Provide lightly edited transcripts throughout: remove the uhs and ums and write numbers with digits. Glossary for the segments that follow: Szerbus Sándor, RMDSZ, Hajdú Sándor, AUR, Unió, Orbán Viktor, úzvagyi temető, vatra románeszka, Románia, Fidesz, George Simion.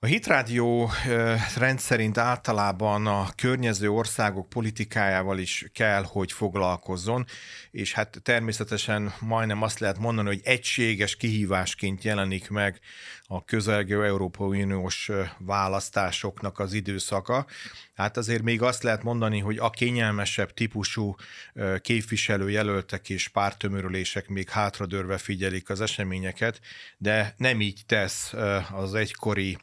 A Hitrádió rendszerint általában a környező országok politikájával is kell, hogy foglalkozzon, és hát természetesen majdnem azt lehet mondani, hogy egységes kihívásként jelenik meg a közelgő Európai Uniós választásoknak az időszaka. Hát azért még azt lehet mondani, hogy a kényelmesebb típusú képviselőjelöltek és pártömörülések még hátradőrve figyelik az eseményeket, de nem így tesz az egykori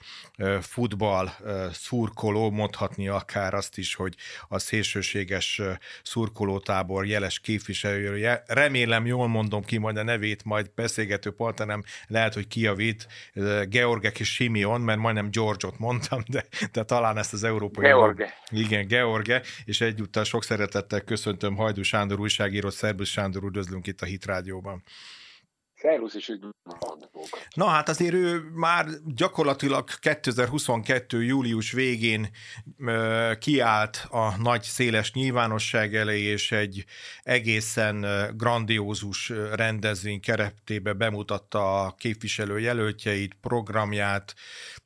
futball szurkoló, mondhatni akár azt is, hogy a szélsőséges szurkolótábor jeles képviselője. Remélem jól mondom ki majd a nevét, majd beszélgető partnerem lehet, hogy kijavít, George Simion, mert majdnem George-ot mondtam, de talán ezt az európai... George. Igen, George, és egyúttal sok szeretettel köszöntöm Hajdú Sándor újságírót, Szerbus Sándor, üdvözlünk itt a Hit Rádióban. Szervusz is üdvözlünk. Na hát azért ő már gyakorlatilag 2022. július végén kiállt a nagy széles nyilvánosság elé, és egy egészen grandiózus rendezvény keretébe bemutatta a képviselőjelöltjeit, programját,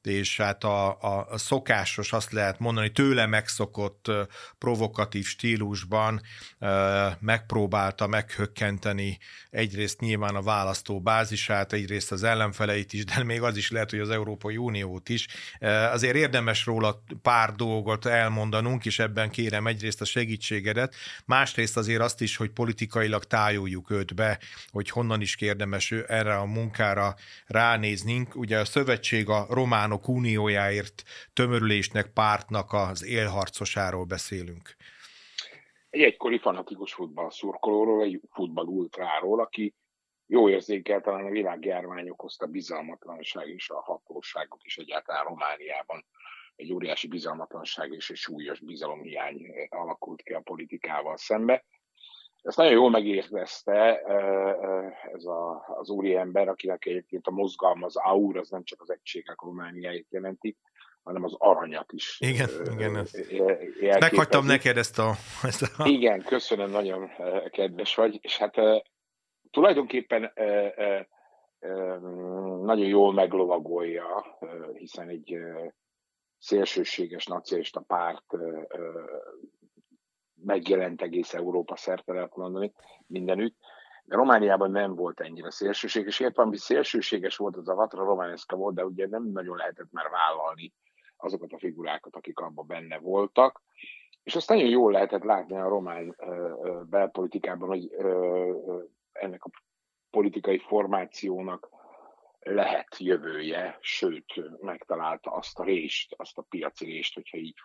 és hát a szokásos, azt lehet mondani, tőle megszokott provokatív stílusban megpróbálta meghökkenteni egyrészt nyilván a választó bázisát, egyrészt az ellenfeleit is, de még az is lehet, hogy az Európai Uniót is. Azért érdemes róla pár dolgot elmondanunk, és ebben kérem egyrészt a segítségedet, másrészt azért azt is, hogy politikailag tájoljuk őt be, hogy honnan is érdemes erre a munkára ránéznünk. Ugye a szövetség a románok uniójáért tömörülésnek, pártnak az élharcosáról beszélünk. Egy egykori fanatikus futballszurkolóról, egy futballultráról, aki jó érzékkel talán a világjárvány okozta bizalmatlanság és a hatóságok is egyáltalán Romániában. Egy óriási bizalmatlanság és egy súlyos bizalomhiány alakult ki a politikával szembe. Ezt nagyon jól megértette ez az úriember, akinek egyébként a mozgalma, az AUR, az nem csak az egységek Romániáját jelenti, hanem az aranyat is. Igen, igen. Meghagytam neked ezt a... Igen, köszönöm, nagyon kedves vagy. És hát tulajdonképpen nagyon jól meglovagolja, hiszen egy szélsőséges nacionalista párt megjelent egész Európa szerte, lehet mondani, mindenütt. De Romániában nem volt ennyire szélsőséges, értem, ami szélsőséges volt, az a vatra románeszka volt, de ugye nem nagyon lehetett már vállalni azokat a figurákat, akik abban benne voltak. És azt nagyon jól lehetett látni a román belpolitikában, hogy ennek a politikai formációnak lehet jövője, sőt, megtalálta azt a rést, azt a piaci rést, hogyha így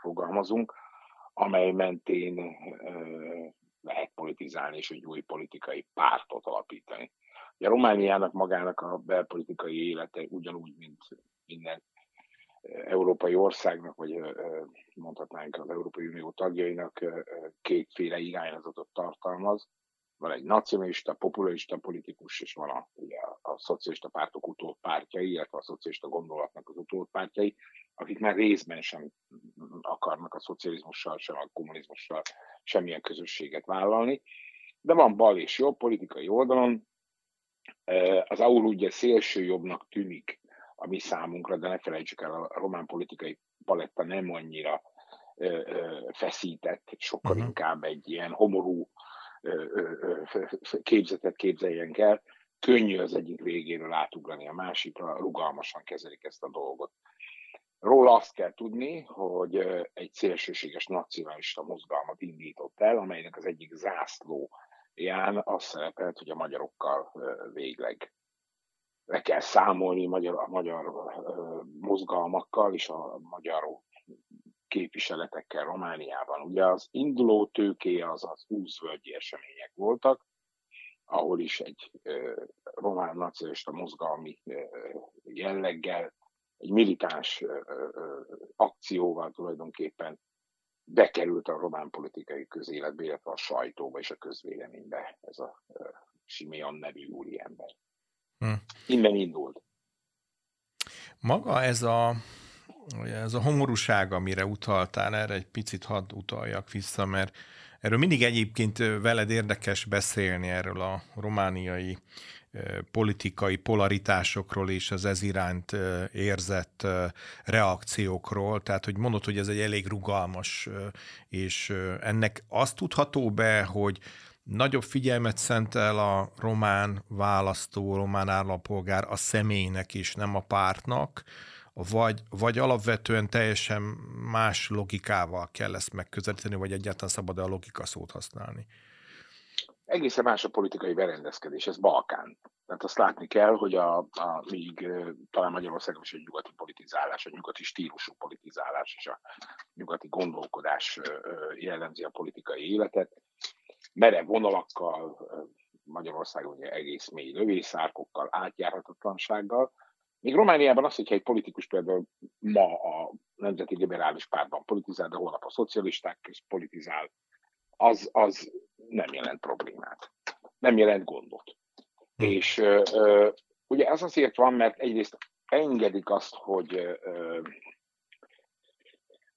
fogalmazunk, amely mentén lehet politizálni és egy új politikai pártot alapítani. Ugye Romániának magának a belpolitikai élete ugyanúgy, mint minden európai országnak, vagy mondhatnánk az Európai Unió tagjainak kétféle irányzatot tartalmaz. Van egy nacionalista, populista politikus, és van a szocialista pártok utódpártjai, illetve a szocialista gondolatnak az utódpártjai, akik már részben sem akarnak a szocializmussal, sem a kommunizmussal semmilyen közösséget vállalni. De van bal és jobb politikai oldalon. Az AUR ugye szélső jobbnak tűnik a mi számunkra, de ne felejtsük el, a román politikai paletta nem annyira feszített, sokkal inkább egy ilyen homorú képzetet képzeljen el, könnyű az egyik végéről átugrani a másikra, rugalmasan kezelik ezt a dolgot. Róla azt kell tudni, hogy egy szélsőséges nacionalista mozgalmat indított el, amelynek az egyik zászlóján az szerepelt, hogy a magyarokkal végleg le kell számolni a magyar mozgalmakkal és a magyar képviseletekkel Romániában. Ugye az induló tőkéje az 20 völgyi események voltak, ahol is egy román nacionalista mozgalmi jelleggel, egy militáns akcióval tulajdonképpen bekerült a román politikai közéletbe, illetve a sajtóba és a közvéleménybe ez a Simion nevű úriember. Innen indult. Maga ez a homorúság, amire utaltál, erre egy picit hadd utaljak vissza, mert erről mindig egyébként veled érdekes beszélni, erről a romániai politikai polaritásokról és az ez iránt érzett reakciókról. Tehát, hogy mondod, hogy ez egy elég rugalmas, és ennek azt tudható be, hogy nagyobb figyelmet szentel a román választó, román állampolgár a személynek is, nem a pártnak, vagy alapvetően teljesen más logikával kell ezt megközelíteni, vagy egyáltalán szabad-e a logika szót használni? Egészen más a politikai berendezkedés, ez Balkán. Tehát azt látni kell, hogy még talán Magyarországon is egy nyugati politizálás, a nyugati stílusú politizálás és a nyugati gondolkodás jellemzi a politikai életet. Merev vonalakkal, Magyarországon ugye egész mély lövészárkokkal, átjárhatatlansággal. Még Romániában az, hogyha egy politikus például ma a Nemzeti Liberális Pártban politizál, de holnap a szocialisták közt politizál, az nem jelent problémát, nem jelent gondot. És ugye ez azért van, mert egyrészt engedik azt, hogy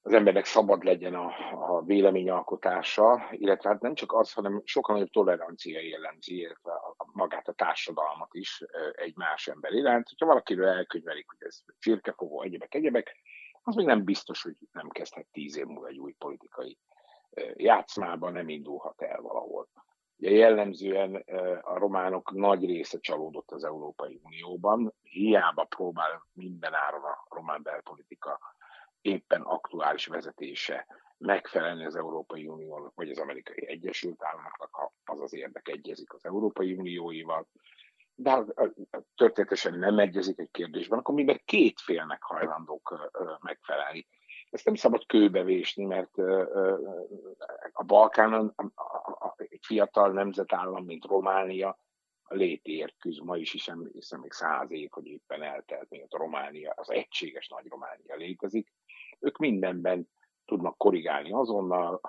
az embernek szabad legyen a véleményalkotása, illetve hát nem csak az, hanem sokkal nagyobb tolerancia jellemzi, illetve magát a társadalmat is egy más ember iránt. Ha valakiről elkönyvelik, hogy ez csirkefogó, egyebek, az még nem biztos, hogy nem kezdhet 10 év múlva egy új politikai játszmában, nem indulhat el valahol. Ugye jellemzően a románok nagy része csalódott az Európai Unióban, hiába próbál mindenáron a román belpolitika éppen aktuális vezetése megfelelni az Európai Uniónak, vagy az Amerikai Egyesült Államoknak, ha az az érdek egyezik az Európai Unióival, de ha történetesen nem egyezik egy kérdésben, akkor minden két félnek hajlandók megfelelni. Ezt nem szabad kőbe vésni, mert a Balkánon egy fiatal nemzetállam, mint Románia, a létért küzd ma is, hiszem még 100 év, hogy éppen eltelt, mióta Románia, az egységes nagy Románia létezik. Ők mindenben tudnak korrigálni azonnal,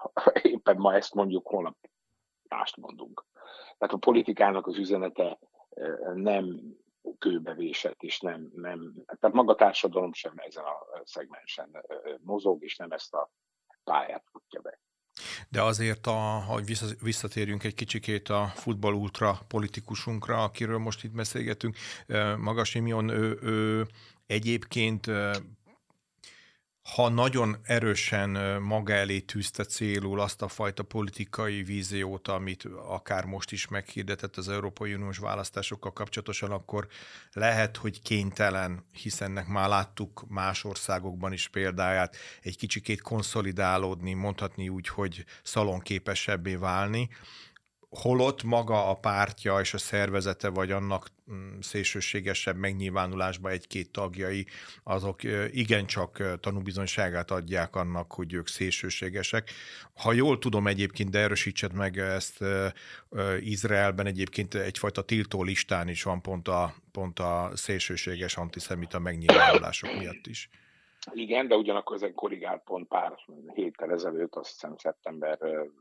éppen ma ezt mondjuk, holnap mást mondunk. Tehát a politikának az üzenete nem kőbevésett, és nem tehát maga a társadalom sem ezen a szegmensen mozog, és nem ezt a pályát futja be. De azért, hogy visszatérjünk egy kicsikét a futballultra politikusunkra, akiről most itt beszélgetünk, maga Simion, ő egyébként, ha nagyon erősen maga elé tűzte célul azt a fajta politikai víziót, amit akár most is meghirdetett az Európai Uniós választásokkal kapcsolatosan, akkor lehet, hogy kénytelen, hiszen ennek már láttuk más országokban is példáját, egy kicsikét konszolidálódni, mondhatni úgy, hogy szalonképesebbé válni, holott maga a pártja és a szervezete, vagy annak szélsőségesebb megnyilvánulásban egy-két tagjai, azok igencsak tanúbizonyságát adják annak, hogy ők szélsőségesek. Ha jól tudom egyébként, de erősítsed meg ezt, Izraelben egyébként egyfajta tiltó listán is van pont a szélsőséges antiszemita megnyilvánulások miatt is. Igen, de ugyanakkor ezen korrigált pont pár héttel ezelőtt, azt hiszem szeptember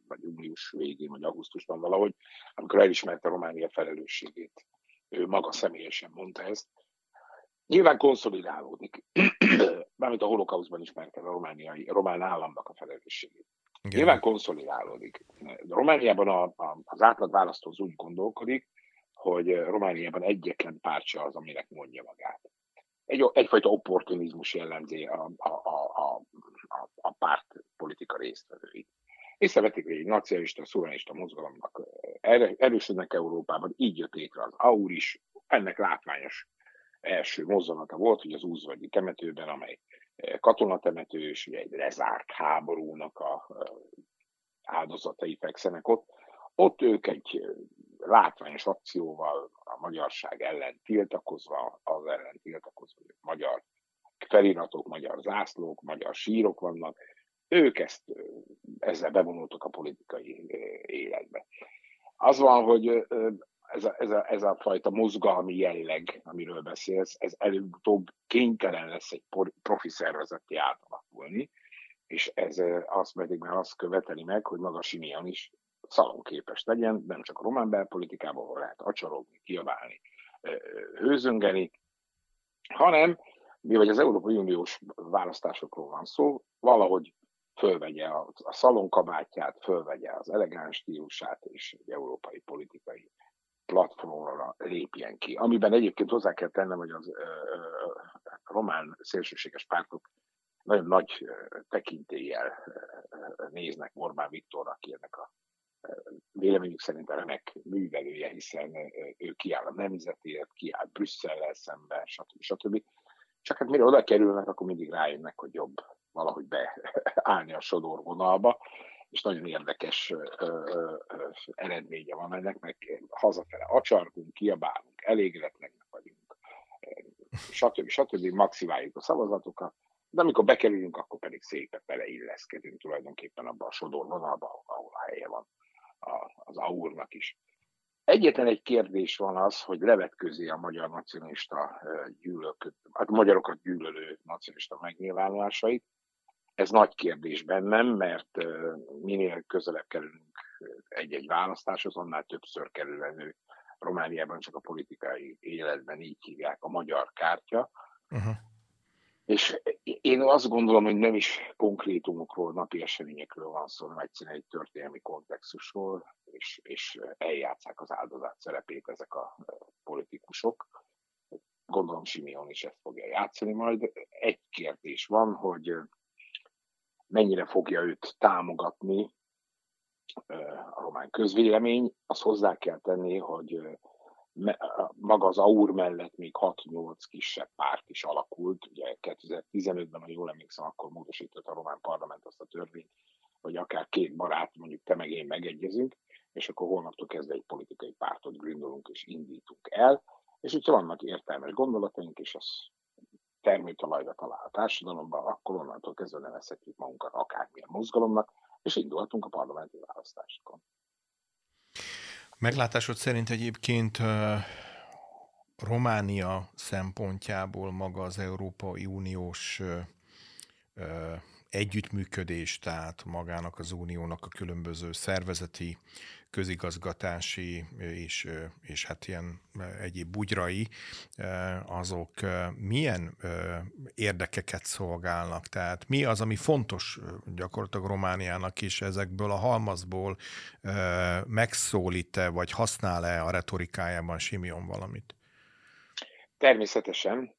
vagy június végén, vagy augusztusban valahogy, amikor elismerte Románia felelősségét. Ő maga személyesen mondta ezt. Nyilván konszolidálódik, mármint a holokauszban ismerte a román államnak a felelősségét. Igen. Nyilván konszolidálódik. Romániában az átlagválasztó az úgy gondolkodik, hogy Romániában egyetlen párt se az, aminek mondja magát. Egyfajta opportunizmus jellemzi a pártpolitika résztvevőit. Észrevették, hogy egy nacionalista, szuverenista mozgalomnak erősödnek Európában, így jött létre az AUR is. Ennek látványos első mozzanata volt, hogy az úzvagyi temetőben, amely katonatemető, és ugye egy lezárt háborúnak a áldozatai fekszenek ott ők egy látványos akcióval a magyarság ellen tiltakozva, hogy magyar feliratok, magyar zászlók, magyar sírok vannak, ők ezzel bevonultak a politikai életbe. Az van, hogy ez a fajta mozgalmi jelleg, amiről beszélsz, ez előbb-utóbb kénytelen lesz egy profi szervezetté átalakulni, és ez azt pedig már azt követeli meg, hogy maga Simion is szalonképes legyen, nem csak a román belpolitikában lehet acsorogni, kiabálni, hőzöngeni, hanem, mivel az Európai Uniós választásokról van szó, valahogy fölvegye a szalonkabátját, fölvegye az elegáns stílusát, és egy európai politikai platformra lépjen ki. Amiben egyébként hozzá kell tennem, hogy az román szélsőséges pártok nagyon nagy tekintéllyel néznek Orbán Viktorra, aki ennek a véleményük szerint a remek művelője, hiszen ő kiáll a nemzetért, kiáll Brüsszellel szemben, stb. Stb. Csak hát mire oda kerülnek, akkor mindig rájönnek, hogy jobb valahogy beállni a sodorvonalba, és nagyon érdekes eredménye van ennek, meg hazafele acsargunk, kiabálunk, elégedetlenek vagyunk, stb. Stb. Maximáljuk a szavazatokat, de amikor bekerülünk, akkor pedig szépen beleilleszkedünk tulajdonképpen abban a sodorvonalba, ahol a helye van az AUR-nak is. Egyetlen egy kérdés van az, hogy levetkőzi a magyar nacionalista magyarokat gyűlölő nacionalista megnyilvánulásait. Ez nagy kérdés bennem, mert minél közelebb kerülünk egy-egy választáshoz, annál többször kerül elő Romániában, csak a politikai életben így hívják, a magyar kártya. Uh-huh. És én azt gondolom, hogy nem is konkrétumokról, napi eseményekről van szó, hanem egyszerűen egy történelmi kontextusról, és eljátszák az áldozat szerepét ezek a politikusok. Gondolom Simion is ezt fogja játszani majd. Egy kérdés van, hogy mennyire fogja őt támogatni a román közvélemény. Azt hozzá kell tenni, hogy maga az AUR mellett még 6-8 kisebb párt is alakult. Ugye 2015-ben, ha jól emlékszem, akkor módosított a román parlament azt a törvényt, hogy akár két barát, mondjuk te meg én megegyezünk, és akkor holnaptól kezdve egy politikai pártot gründolunk és indítunk el. És hogyha vannak értelmes gondolataink, és az termőtalajra talál a társadalomban, akkor onnantól kezdve nevezhetjük magunkat akármilyen mozgalomnak, és indulhatunk a parlamenti választásokon. Meglátásod szerint egyébként Románia szempontjából maga az Európai Uniós együttműködés, tehát magának az Uniónak a különböző szervezeti, közigazgatási és hát ilyen egyéb bugyrai, azok milyen érdekeket szolgálnak? Tehát mi az, ami fontos gyakorlatilag Romániának is ezekből a halmazból megszólít-e, vagy használ-e a retorikájában Simion valamit? Természetesen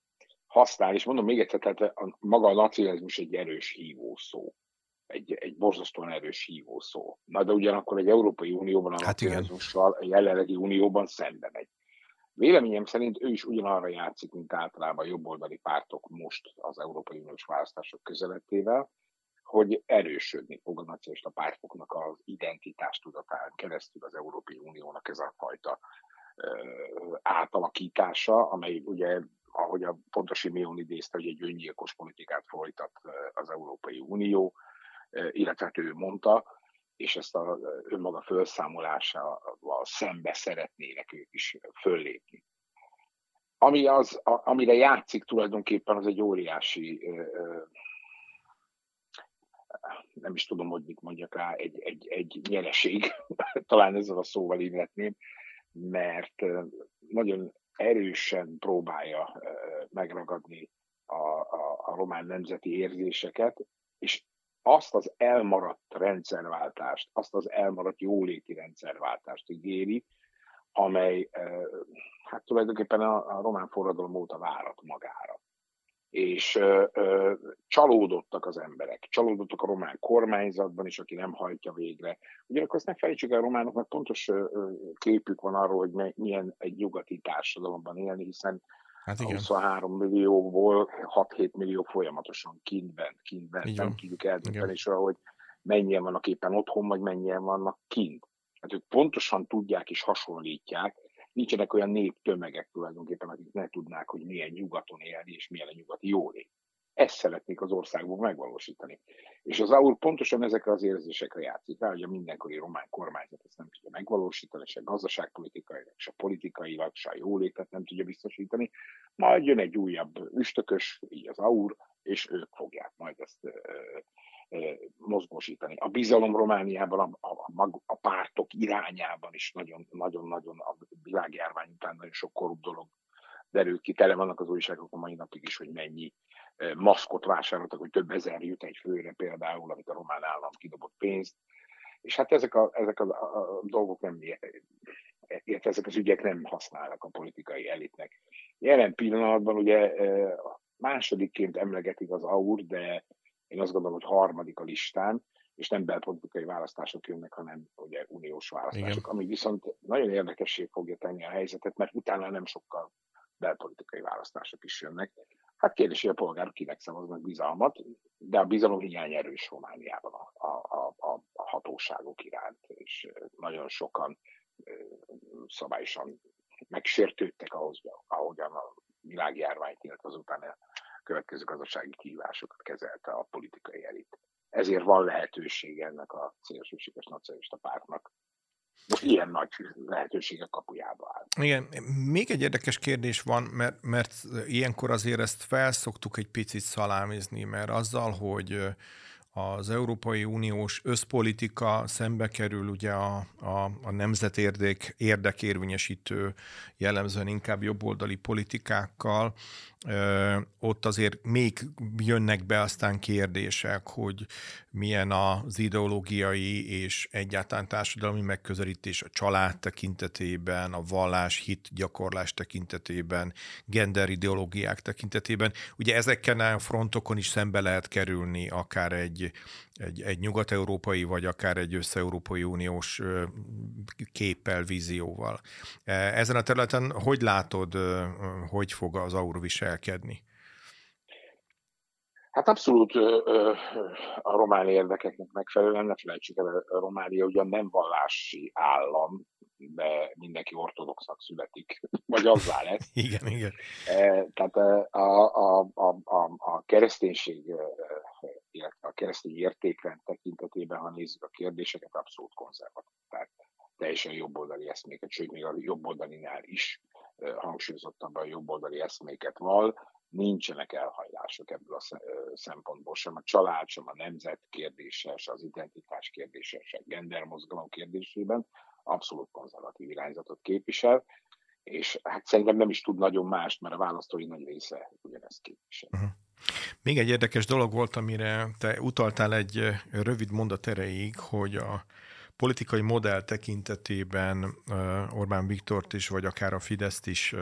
használ, és mondom még egyszer, tehát maga a nacionalizmus egy erős hívószó. Egy borzasztóan erős hívószó. Na de ugyanakkor egy Európai Unióban, a nacionalizmussal, a jelenlegi Unióban szembe megy. Véleményem szerint ő is ugyanarra játszik, mint általában a jobboldali pártok most az Európai Uniós választások közeletével, hogy erősödni fog a nacionalista pártoknak az identitástudatán keresztül az Európai Uniónak ez a fajta átalakítása, amely ugye, ahogy a pontos Simion idézte, hogy egy öngyilkos politikát folytat az Európai Unió, illetve ő mondta, és ezt az önmaga felszámolásával szembe szeretnének ők is föllépni. Amire játszik tulajdonképpen, az egy óriási, nem is tudom, hogy mit mondjak rá, egy nyereség, talán ezzel a szóval illetném, mert nagyon erősen próbálja megragadni a román nemzeti érzéseket, és azt az elmaradt rendszerváltást, azt az elmaradt jóléti rendszerváltást ígéri, amely hát tulajdonképpen a román forradalom óta várat magára. És csalódottak az emberek, csalódottak a román kormányzatban is, aki nem hajtja végre. Ugyanakkor azt ne felejtsük el, a románoknak pontos képük van arról, hogy milyen egy nyugati társadalomban élni, hiszen hát 23 millióból 6-7 millió folyamatosan kintben, nem tudjuk eldönteni soha, hogy mennyien vannak éppen otthon, vagy mennyien vannak kint. Hát ők pontosan tudják és hasonlítják, nincsenek olyan néptömegek tulajdonképpen, akik ne tudnák, hogy milyen nyugaton élni, és milyen a nyugati jólét. Ezt szeretnék az országból megvalósítani. És az AUR pontosan ezekre az érzésekre játszik rá, hogy a mindenkori román kormányzat ezt nem tudja megvalósítani, se gazdaságpolitikailag, se politikailag, se a jólétet nem tudja biztosítani. Majd jön egy újabb üstökös, így az AUR, és ők fogják majd ezt mozgósítani. A bizalom Romániában, a pártok irányában is nagyon-nagyon a világjárvány után nagyon sok korrupt dolog derül ki. Tele vannak az újságok a mai napig is, hogy mennyi maszkot vásároltak, hogy több ezer jut egy főre például, amit a román állam kidobott pénzt. És hát ezek a dolgok nem illetve ezek az ügyek nem használnak a politikai elitnek. Jelen pillanatban ugye másodikként emlegetik az AUR, de én azt gondolom, hogy harmadik a listán, és nem belpolitikai választások jönnek, hanem ugye uniós választások, igen, ami viszont nagyon érdekessé fogja tenni a helyzetet, mert utána nem sokkal belpolitikai választások is jönnek. Hát kérdés, hogy a polgárok kinek szavaznak bizalmat, de a bizalom hiány erős Romániában a hatóságok iránt, és nagyon sokan szabályosan megsértődtek ahhoz, ahogyan a világjárványt, illetve azután a következő gazdasági kihívásokat kezelte a politikai elit. Ezért van lehetőség ennek a szélsőséges nacionalista pártnak. Most ilyen nagy lehetőségek kapujába áll. Igen, még egy érdekes kérdés van, mert ilyenkor azért ezt felszoktuk egy picit szalámizni, mert azzal, hogy az Európai Uniós összpolitika szembe kerül ugye a nemzetérték érdekérvényesítő, jellemzően inkább jobboldali politikákkal, ott azért még jönnek be aztán kérdések, hogy milyen az ideológiai és egyáltalán társadalmi megközelítés a család tekintetében, a vallás, hit gyakorlás tekintetében, genderideológiák tekintetében. Ugye ezeken a frontokon is szembe lehet kerülni akár egy nyugat-európai, vagy akár egy össze-európai uniós képpel, vízióval. Ezen a területen hogy látod, hogy fog az AUR viselkedni? Hát abszolút a román érdekeknek megfelelően, ne felejtsük el, Románia ugyan nem vallási állam, de mindenki ortodoxnak születik, vagy azzá lesz. Igen, igen. Tehát a kereszténység, illetve a keresztény értékrend tekintetében, ha nézzük a kérdéseket, abszolút konzervatív. Tehát teljesen jobboldali eszméket, sőt, még a jobboldalinál is hangsúlyozottabban a jobboldali eszméket val, nincsenek elhajlások ebből a szempontból, sem a család, sem a nemzet kérdéses, az identitás kérdéses, a gendermozgalom kérdésében abszolút konzervatív irányzatot képvisel, és hát szerintem nem is tud nagyon mást, mert a választói nagy része ugyanezt képvisel. Uh-huh. Még egy érdekes dolog volt, amire te utaltál egy rövid mondat erejéig, hogy a politikai modell tekintetében Orbán Viktort is, vagy akár a Fideszt is,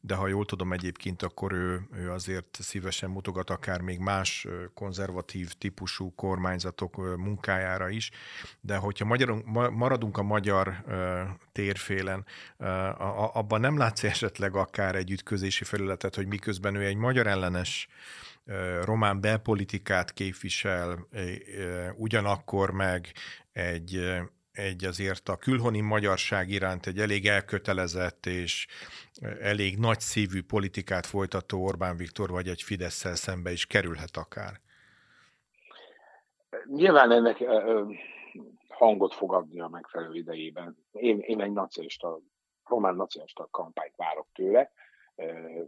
de ha jól tudom egyébként, akkor ő azért szívesen mutogat akár még más konzervatív típusú kormányzatok munkájára is, de hogyha maradunk a magyar térfélen, abban nem látsz esetleg akár egy ütközési felületet, hogy miközben ő egy magyar ellenes román belpolitikát képvisel, ugyanakkor meg egy azért a külhoni magyarság iránt egy elég elkötelezett és elég nagyszívű politikát folytató Orbán Viktor vagy egy Fidesszel szembe is kerülhet akár? Nyilván ennek hangot fog adni a megfelelő idejében. Én egy román nacionalista kampányt várok tőle.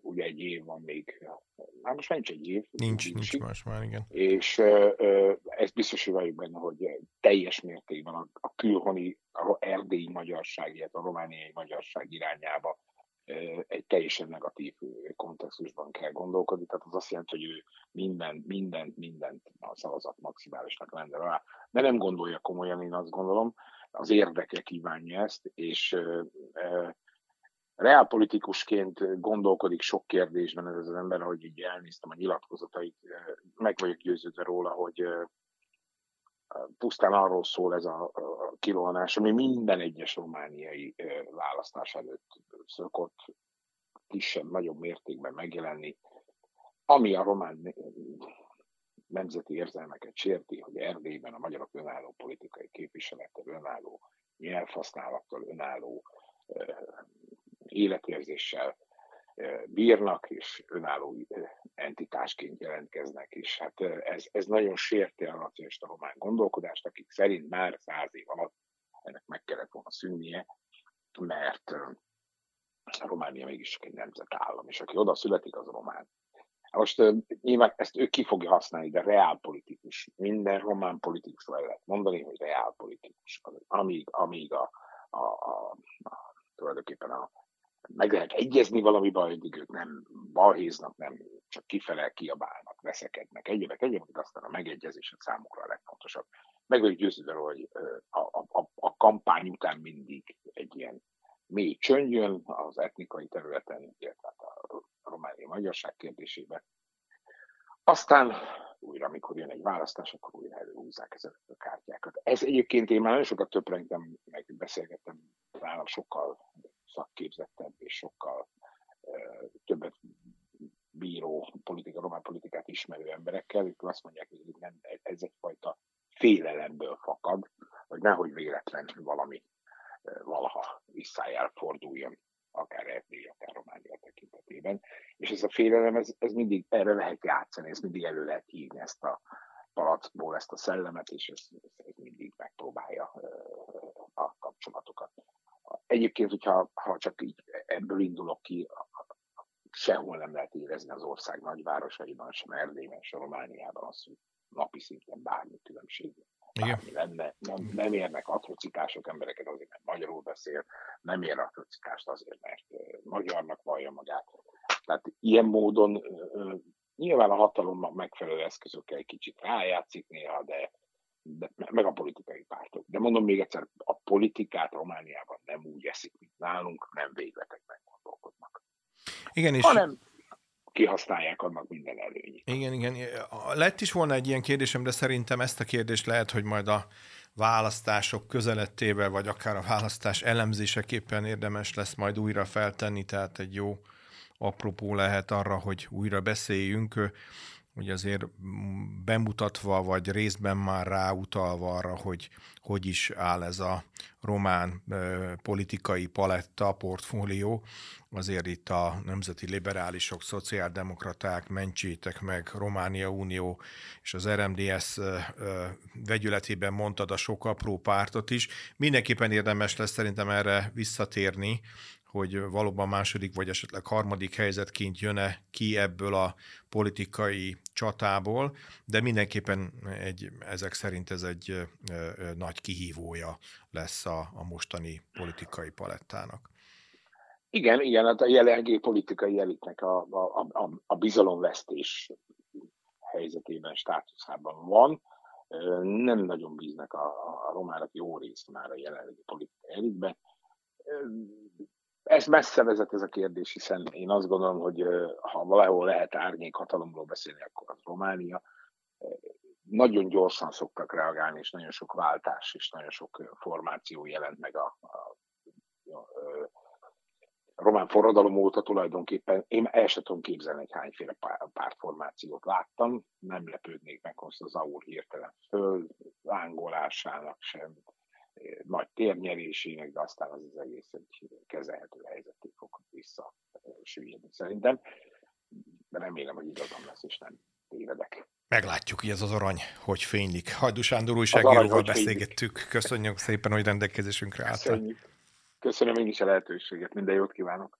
Ugye egy év van még, hát most nincs egy év. Nincs más már, igen. És ezt biztos, hogy vagyok benne, hogy teljes mértékben a külhoni, a erdélyi magyarság, illetve a romániai magyarság irányába egy teljesen negatív kontextusban kell gondolkodni. Tehát az azt jelenti, hogy ő mindent a szavazat maximálisnak vende rá. De nem gondolja komolyan, én azt gondolom. Az érdeke kívánja ezt, és reálpolitikusként gondolkodik sok kérdésben ez az ember, ahogy így elnéztem a nyilatkozatait, meg vagyok győződve róla, hogy pusztán arról szól ez a kirohanás, ami minden egyes romániai választás előtt szokott kisebb-nagyobb mértékben megjelenni, ami a román nemzeti érzelmeket sérti, hogy Erdélyben a magyarok önálló politikai képviselettel, önálló nyelvhasználattal, önálló életérzéssel bírnak, és önálló entitásként jelentkeznek, és hát ez nagyon sérti a nacionalista román gondolkodást, akik szerint már 100 év alatt ennek meg kellett volna szűnnie, mert Románia mégis egy nemzetállam, és aki oda születik, az román. Most nyilván ezt ő ki fogja használni, de reálpolitikus. Minden román politikusról lehet mondani, hogy reálpolitikus. Amíg tulajdonképpen a meg lehet egyezni valamiben, eddig ők nem balhéznak, nem csak kifele kiabálnak, veszekednek, egyébként aztán a megegyezés a számukra a legfontosabb. Meg vagyok győződve, hogy a kampány után mindig egy ilyen mély csönd jön az etnikai területen, illetve a romániai magyarság kérdésében. Aztán újra, amikor jön egy választás, akkor újra előhúzzák ezeket a kártyákat. Ez egyébként én már nagyon sokat töprengtem, meg beszélgettem nálam sokkal szakképzettebb és sokkal többet bíró román politikát ismerő emberekkel, akik azt mondják, hogy nem, ez egyfajta félelemből fakad, hogy nehogy véletlen valami valaha visszájára forduljon, akár Erdély, akár Románia tekintetében. És ez a félelem, ez mindig erre lehet játszani, ez mindig elő lehet hívni ezt a palackból, ezt a szellemet, és ez mindig megpróbálja a kapcsolatokat. Egyébként, ha csak így ebből indulok ki, sehol nem lehet érezni az ország nagyvárosaiban, sem Erdélyben, sem Romániában azt, hogy napi szinten bármi különbség. Bármi lenne. Nem érnek atrocitások embereket azért, mert magyarul beszél, nem ér atrocitást azért, mert magyarnak vallja magát. Tehát ilyen módon nyilván a hatalomnak megfelelő eszközökkel egy kicsit rájátszik néha, de meg a politikai pártok. De mondom még egyszer, a politikát Romániában nem úgy eszik, mint nálunk, nem végletekben gondolkodnak. Igen, és... hanem kihasználják annak minden előnyét. Igen. Lett is volna egy ilyen kérdésem, de szerintem ezt a kérdést lehet, hogy majd a választások közelettével, vagy akár a választás elemzéseképpen érdemes lesz majd újra feltenni, tehát egy jó apropó lehet arra, hogy újra beszéljünk, ugye azért bemutatva, vagy részben már ráutalva arra, hogy is áll ez a román politikai paletta, portfólió, azért itt a nemzeti liberálisok, szociáldemokraták, mentsétek meg, Románia Unió és az RMDSZ vegyületében mondtad a sok apró pártot is. Mindenképpen érdemes lesz szerintem erre visszatérni, hogy valóban második vagy esetleg harmadik helyzetként jön-e ki ebből a politikai csatából, de mindenképpen ezek szerint ez egy nagy kihívója lesz a mostani politikai palettának. Igen, hát a jelenlegi politikai elitnek a bizalomvesztés helyzetében, státuszában van. Nem nagyon bíznak a románok jó részt már a jelenlegi politikai elitben. Ez messze vezet ez a kérdés, hiszen én azt gondolom, hogy ha valahol lehet árnyékhatalomról beszélni, akkor az Románia. Nagyon gyorsan szoktak reagálni, és nagyon sok váltás, és nagyon sok formáció jelent meg a román forradalom óta tulajdonképpen. Én el sem tudom képzelni, hogy hányféle pártformációt láttam. Nem lepődnék meg, hogy az AUR hirtelen föllángolásának sem, nagy térnyerésének, de aztán az egész egy kezelhető helyzetét fog visszasüllyedni szerintem. De remélem, hogy igazam lesz, és nem tévedek. Meglátjuk, hogy ez az arany, hogy fénylik. Hajdú Sándor újságíróval beszélgettük. Fénylik. Köszönjük szépen, hogy rendelkezésünkre álltál. Köszönjük. Köszönöm én is a lehetőséget. Minden jót kívánok.